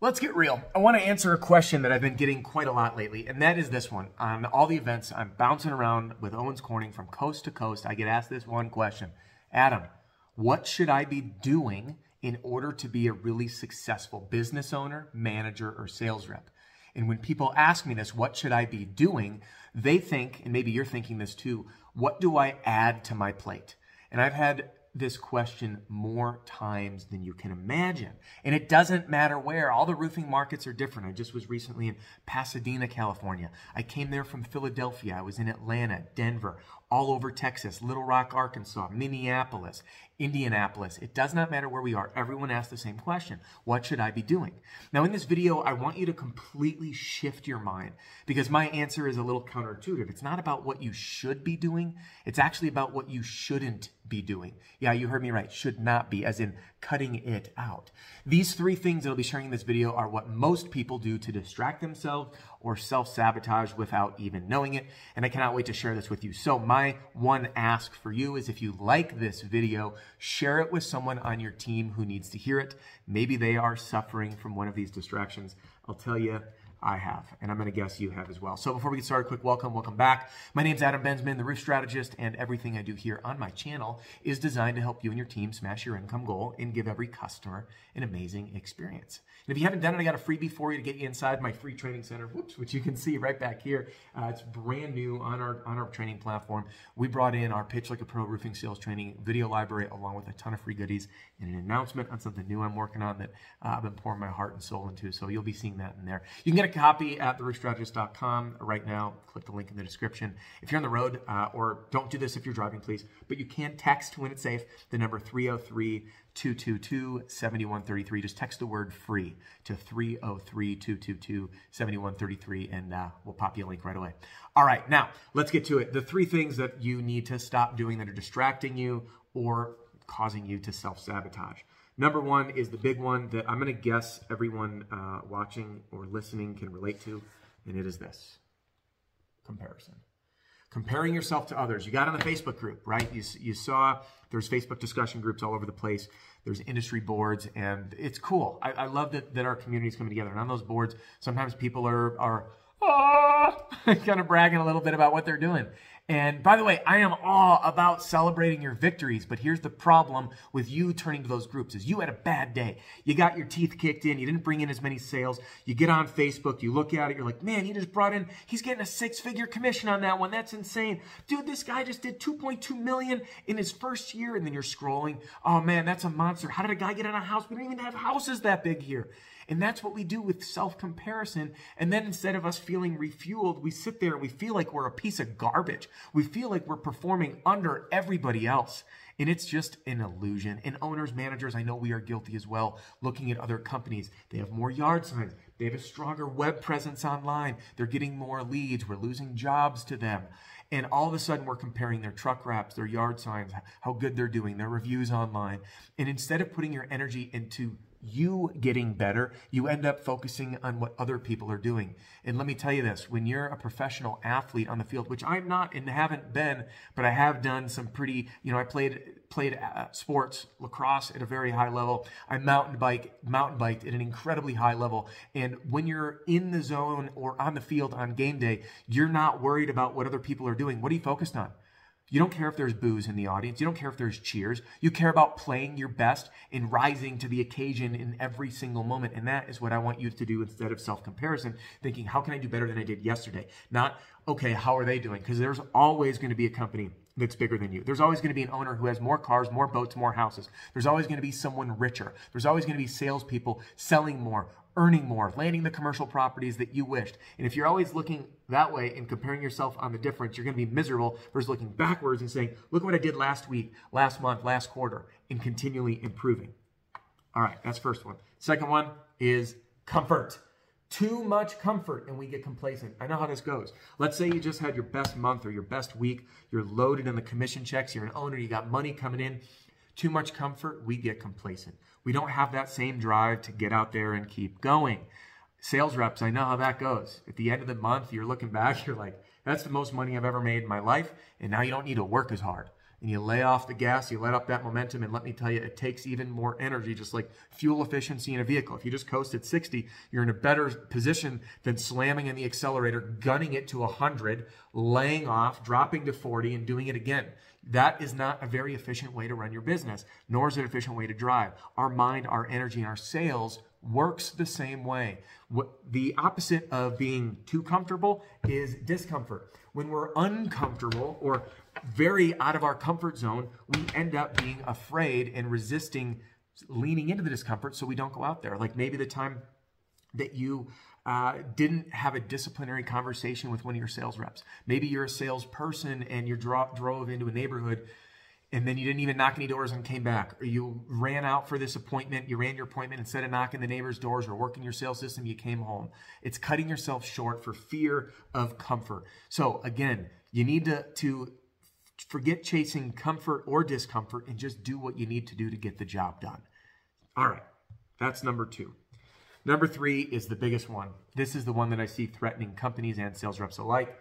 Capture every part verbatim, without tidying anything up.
Let's get real. I want to answer a question that I've been getting quite a lot lately, and that is this one. On all the events, I'm bouncing around with Owens Corning from coast to coast. I get asked this one question. Adam, what should I be doing in order to be a really successful business owner, manager, or sales rep? And when people ask me this, what should I be doing? They think, and maybe you're thinking this too, what do I add to my plate? And I've had this question more times than you can imagine. And it doesn't matter where. All the roofing markets are different. I just was recently in Pasadena, California. I came there from Philadelphia. I was in Atlanta, Denver, all over Texas, Little Rock, Arkansas, Minneapolis, Indianapolis. It does not matter where we are. Everyone asks the same question. What should I be doing? Now, in this video, I want you to completely shift your mind because my answer is a little counterintuitive. It's not about what you should be doing. It's actually about what you shouldn't be doing. Yeah, you heard me right. Should not be, as in cutting it out. These three things that I'll be sharing in this video are what most people do to distract themselves or self-sabotage without even knowing it. And I cannot wait to share this with you. So my one ask for you is if you like this video, share it with someone on your team who needs to hear it. Maybe they are suffering from one of these distractions. I'll tell you, I have, and I'm going to guess you have as well. So before we get started, quick welcome, welcome back. My name's Adam Bensman, The Roof Strategist, and everything I do here on my channel is designed to help you and your team smash your income goal and give every customer an amazing experience. And if you haven't done it, I got a freebie for you to get you inside my free training center, whoops, which you can see right back here. Uh, it's brand new on our, on our training platform. We brought in our Pitch Like a Pro roofing sales training video library along with a ton of free goodies and an announcement on something new I'm working on that uh, I've been pouring my heart and soul into. So you'll be seeing that in there. You can get a copy at the rook strategist dot com right now. Click the link in the description. If you're on the road, uh, or don't do this if you're driving, please, but you can text when it's safe, the number three oh three, two two two, seven one three three. Just text the word free to three oh three, two two two, seven one three three, and uh, we'll pop you a link right away. All right, now let's get to it. The three things that you need to stop doing that are distracting you or causing you to self-sabotage. Number one is the big one that I'm going to guess everyone uh, watching or listening can relate to, and it is this. Comparison. Comparing yourself to others. You got on the Facebook group, right? You, you saw there's Facebook discussion groups all over the place. There's industry boards, and it's cool. I, I love that, that our community is coming together. And on those boards, sometimes people are, are ah, kind of bragging a little bit about what they're doing. And by the way, I am all about celebrating your victories, but here's the problem with you turning to those groups is you had a bad day. You got your teeth kicked in. You didn't bring in as many sales. You get on Facebook, you look at it, you're like, man, he just brought in, he's getting a six-figure commission on that one. That's insane. Dude, this guy just did two point two million dollars in his first year, and then you're scrolling. Oh man, that's a monster. How did a guy get on a house? We don't even have houses that big here. And that's what we do with self-comparison. And then instead of us feeling refueled, we sit there and we feel like we're a piece of garbage. We feel like we're performing under everybody else. And it's just an illusion. And owners, managers, I know we are guilty as well, looking at other companies. They have more yard signs. They have a stronger web presence online. They're getting more leads. We're losing jobs to them. And all of a sudden, we're comparing their truck wraps, their yard signs, how good they're doing, their reviews online. And instead of putting your energy into you getting better, you end up focusing on what other people are doing. And let me tell you this, when you're a professional athlete on the field, which I'm not and haven't been, but I have done some pretty, you know, I played played uh, sports, lacrosse at a very high level. I mountain bike, mountain biked at an incredibly high level. And when you're in the zone or on the field on game day, you're not worried about what other people are doing. What are you focused on? You don't care if there's boos in the audience. You don't care if there's cheers. You care about playing your best and rising to the occasion in every single moment. And that is what I want you to do instead of self-comparison, thinking, how can I do better than I did yesterday? Not, okay, how are they doing? Because there's always going to be a company that's bigger than you. There's always going to be an owner who has more cars, more boats, more houses. There's always going to be someone richer. There's always going to be salespeople selling more, earning more, landing the commercial properties that you wished. And if you're always looking that way and comparing yourself on the difference, you're going to be miserable versus looking backwards and saying, look what I did last week, last month, last quarter, and continually improving. All right, that's first one. Second one is comfort. Too much comfort and we get complacent. I know how this goes. Let's say you just had your best month or your best week. You're loaded in the commission checks. You're an owner. You got money coming in. Too much comfort, we get complacent. We don't have that same drive to get out there and keep going. Sales reps, I know how that goes. At the end of the month, you're looking back. You're like, that's the most money I've ever made in my life. And now you don't need to work as hard. and you lay off the gas, you let up that momentum, and let me tell you, it takes even more energy, just like fuel efficiency in a vehicle. If you just coast at sixty, you're in a better position than slamming in the accelerator, gunning it to one hundred, laying off, dropping to forty, and doing it again. That is not a very efficient way to run your business, nor is it an efficient way to drive. Our mind, our energy, and our sales works the same way. What, the opposite of being too comfortable is discomfort. When we're uncomfortable or very out of our comfort zone, we end up being afraid and resisting leaning into the discomfort, so we don't go out there. Like maybe the time that you uh, didn't have a disciplinary conversation with one of your sales reps. Maybe you're a salesperson and you dro- drove into a neighborhood and then you didn't even knock any doors and came back. Or you ran out for this appointment, you ran your appointment instead of knocking the neighbor's doors or working your sales system, you came home. It's cutting yourself short for fear of comfort. So again, you need to, to forget chasing comfort or discomfort and just do what you need to do to get the job done. All right, that's number two. Number three is the biggest one. This is the one that I see threatening companies and sales reps alike.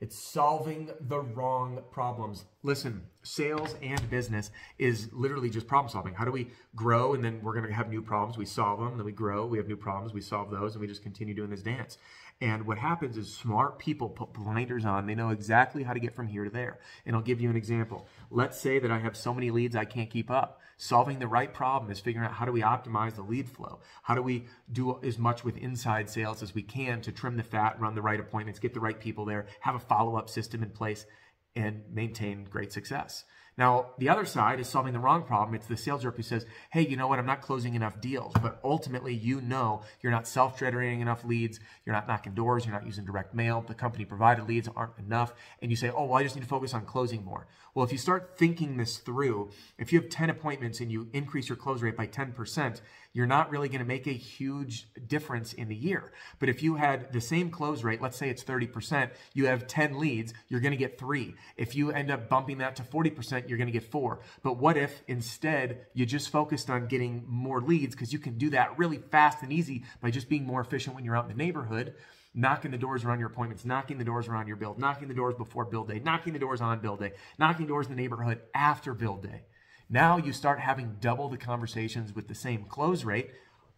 It's solving the wrong problems. Listen, sales and business is literally just problem solving. How do we grow? And then we're going to have new problems. We solve them. Then we grow. We have new problems. We solve those. And we just continue doing this dance. And what happens is smart people put blinders on. They know exactly how to get from here to there. And I'll give you an example. Let's say that I have so many leads I can't keep up. Solving the right problem is figuring out how do we optimize the lead flow? How do we do as much with inside sales as we can to trim the fat, run the right appointments, get the right people there, have a follow-up system in place, and maintain great success. Now, the other side is solving the wrong problem. It's the sales rep who says, hey, you know what? I'm not closing enough deals. But ultimately, you know you're not self-generating enough leads. You're not knocking doors. You're not using direct mail. The company-provided leads aren't enough. And you say, oh, well, I just need to focus on closing more. Well, if you start thinking this through, if you have ten appointments and you increase your close rate by ten percent, you're not really going to make a huge difference in the year. But if you had the same close rate, let's say it's thirty percent, you have ten leads, you're going to get three. If you end up bumping that to forty percent, you're going to get four. But what if instead you just focused on getting more leads, because you can do that really fast and easy by just being more efficient when you're out in the neighborhood, knocking the doors around your appointments, knocking the doors around your build, knocking the doors before build day, knocking the doors on build day, knocking doors in the neighborhood after build day. Now you start having double the conversations with the same close rate.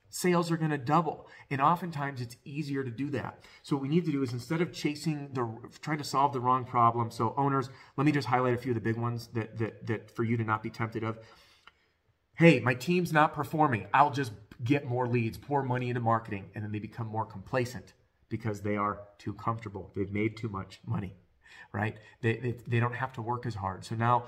Sales are going to double. And oftentimes it's easier to do that. So what we need to do is instead of chasing the, trying to solve the wrong problem. So owners, let me just highlight a few of the big ones that, that, that for you to not be tempted of. Hey, my team's not performing. I'll just get more leads, pour money into marketing. And then they become more complacent because they are too comfortable. They've made too much money, right? They, they, they don't have to work as hard. So now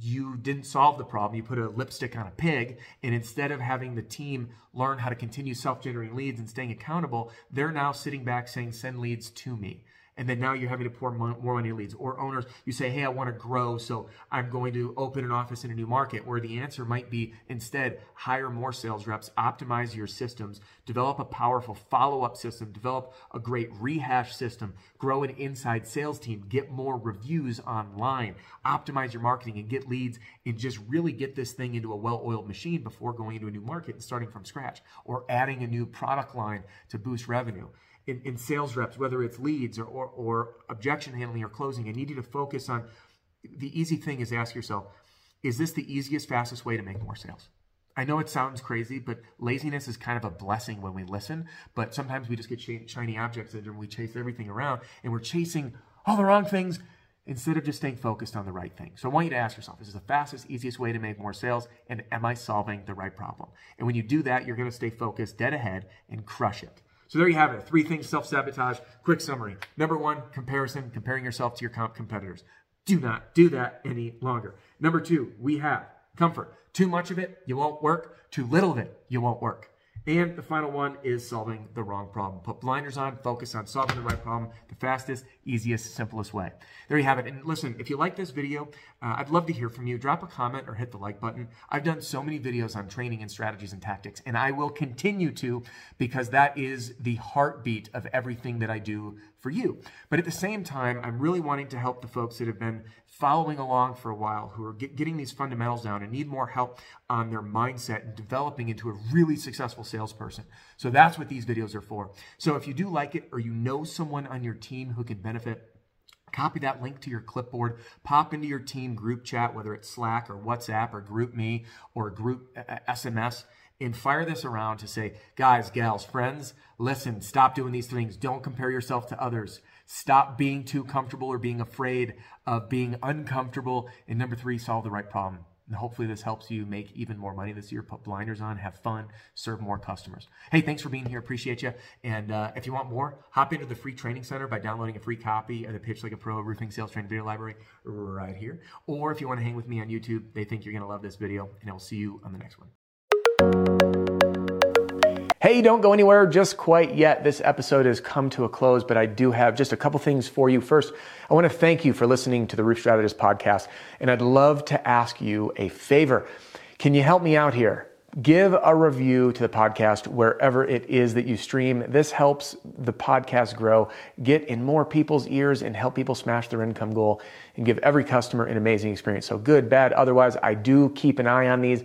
you didn't solve the problem. You put a lipstick on a pig, and instead of having the team learn how to continue self-generating leads and staying accountable, they're now sitting back saying, send leads to me. And then now you're having to pour more on your leads. Or owners, you say, hey, I want to grow, so I'm going to open an office in a new market, where the answer might be instead hire more sales reps, optimize your systems, develop a powerful follow-up system, develop a great rehash system, grow an inside sales team, get more reviews online, optimize your marketing and get leads, and just really get this thing into a well-oiled machine before going into a new market and starting from scratch, or adding a new product line to boost revenue. In, in sales reps, whether it's leads or, or, or objection handling or closing, I need you to focus on the easy thing is ask yourself, is this the easiest, fastest way to make more sales? I know it sounds crazy, but laziness is kind of a blessing when we listen, but sometimes we just get sh- shiny object syndrome. We chase everything around and we're chasing all the wrong things instead of just staying focused on the right thing. So I want you to ask yourself, is this the fastest, easiest way to make more sales? And am I solving the right problem? And when you do that, you're going to stay focused, dead ahead, and crush it. So there you have it, three things, self-sabotage, quick summary. Number one, comparison, comparing yourself to your comp competitors. Do not do that any longer. Number two, we have comfort. Too much of it, you won't work. Too little of it, you won't work. And the final one is solving the wrong problem. Put blinders on, focus on solving the right problem, the fastest, easiest, simplest way. There you have it. And listen, if you like this video, uh, I'd love to hear from you. Drop a comment or hit the like button. I've done so many videos on training and strategies and tactics, and I will continue to, because that is the heartbeat of everything that I do for you. But at the same time, I'm really wanting to help the folks that have been following along for a while, who are get, getting these fundamentals down and need more help on their mindset and developing into a really successful salesperson. So that's what these videos are for. So if you do like it, or you know someone on your team who can benefit, Copy that link to your clipboard, pop into your team group chat, whether it's Slack or WhatsApp or GroupMe or group S M S, and fire this around to say, guys, gals, friends, listen, stop doing these things. Don't compare yourself to others. Stop being too comfortable or being afraid of being uncomfortable. And number three, solve the right problem. And hopefully this helps you make even more money this year. Put blinders on, have fun, serve more customers. Hey, thanks for being here. Appreciate you. And uh, if you want more, hop into the free training center by downloading a free copy of the Pitch Like a Pro Roofing Sales Training Video Library right here. Or if you want to hang with me on YouTube, they think you're going to love this video. And I'll see you on the next one. Hey, don't go anywhere just quite yet. This episode has come to a close, but I do have just a couple things for you. First, I want to thank you for listening to the Roof Strategist podcast, and I'd love to ask you a favor. Can you help me out here? Give a review to the podcast wherever it is that you stream. This helps the podcast grow, get in more people's ears, and help people smash their income goal and give every customer an amazing experience. So good, bad, otherwise, I do keep an eye on these.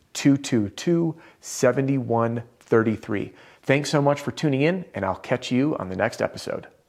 two two two, seven one three three. Thanks so much for tuning in, and I'll catch you on the next episode.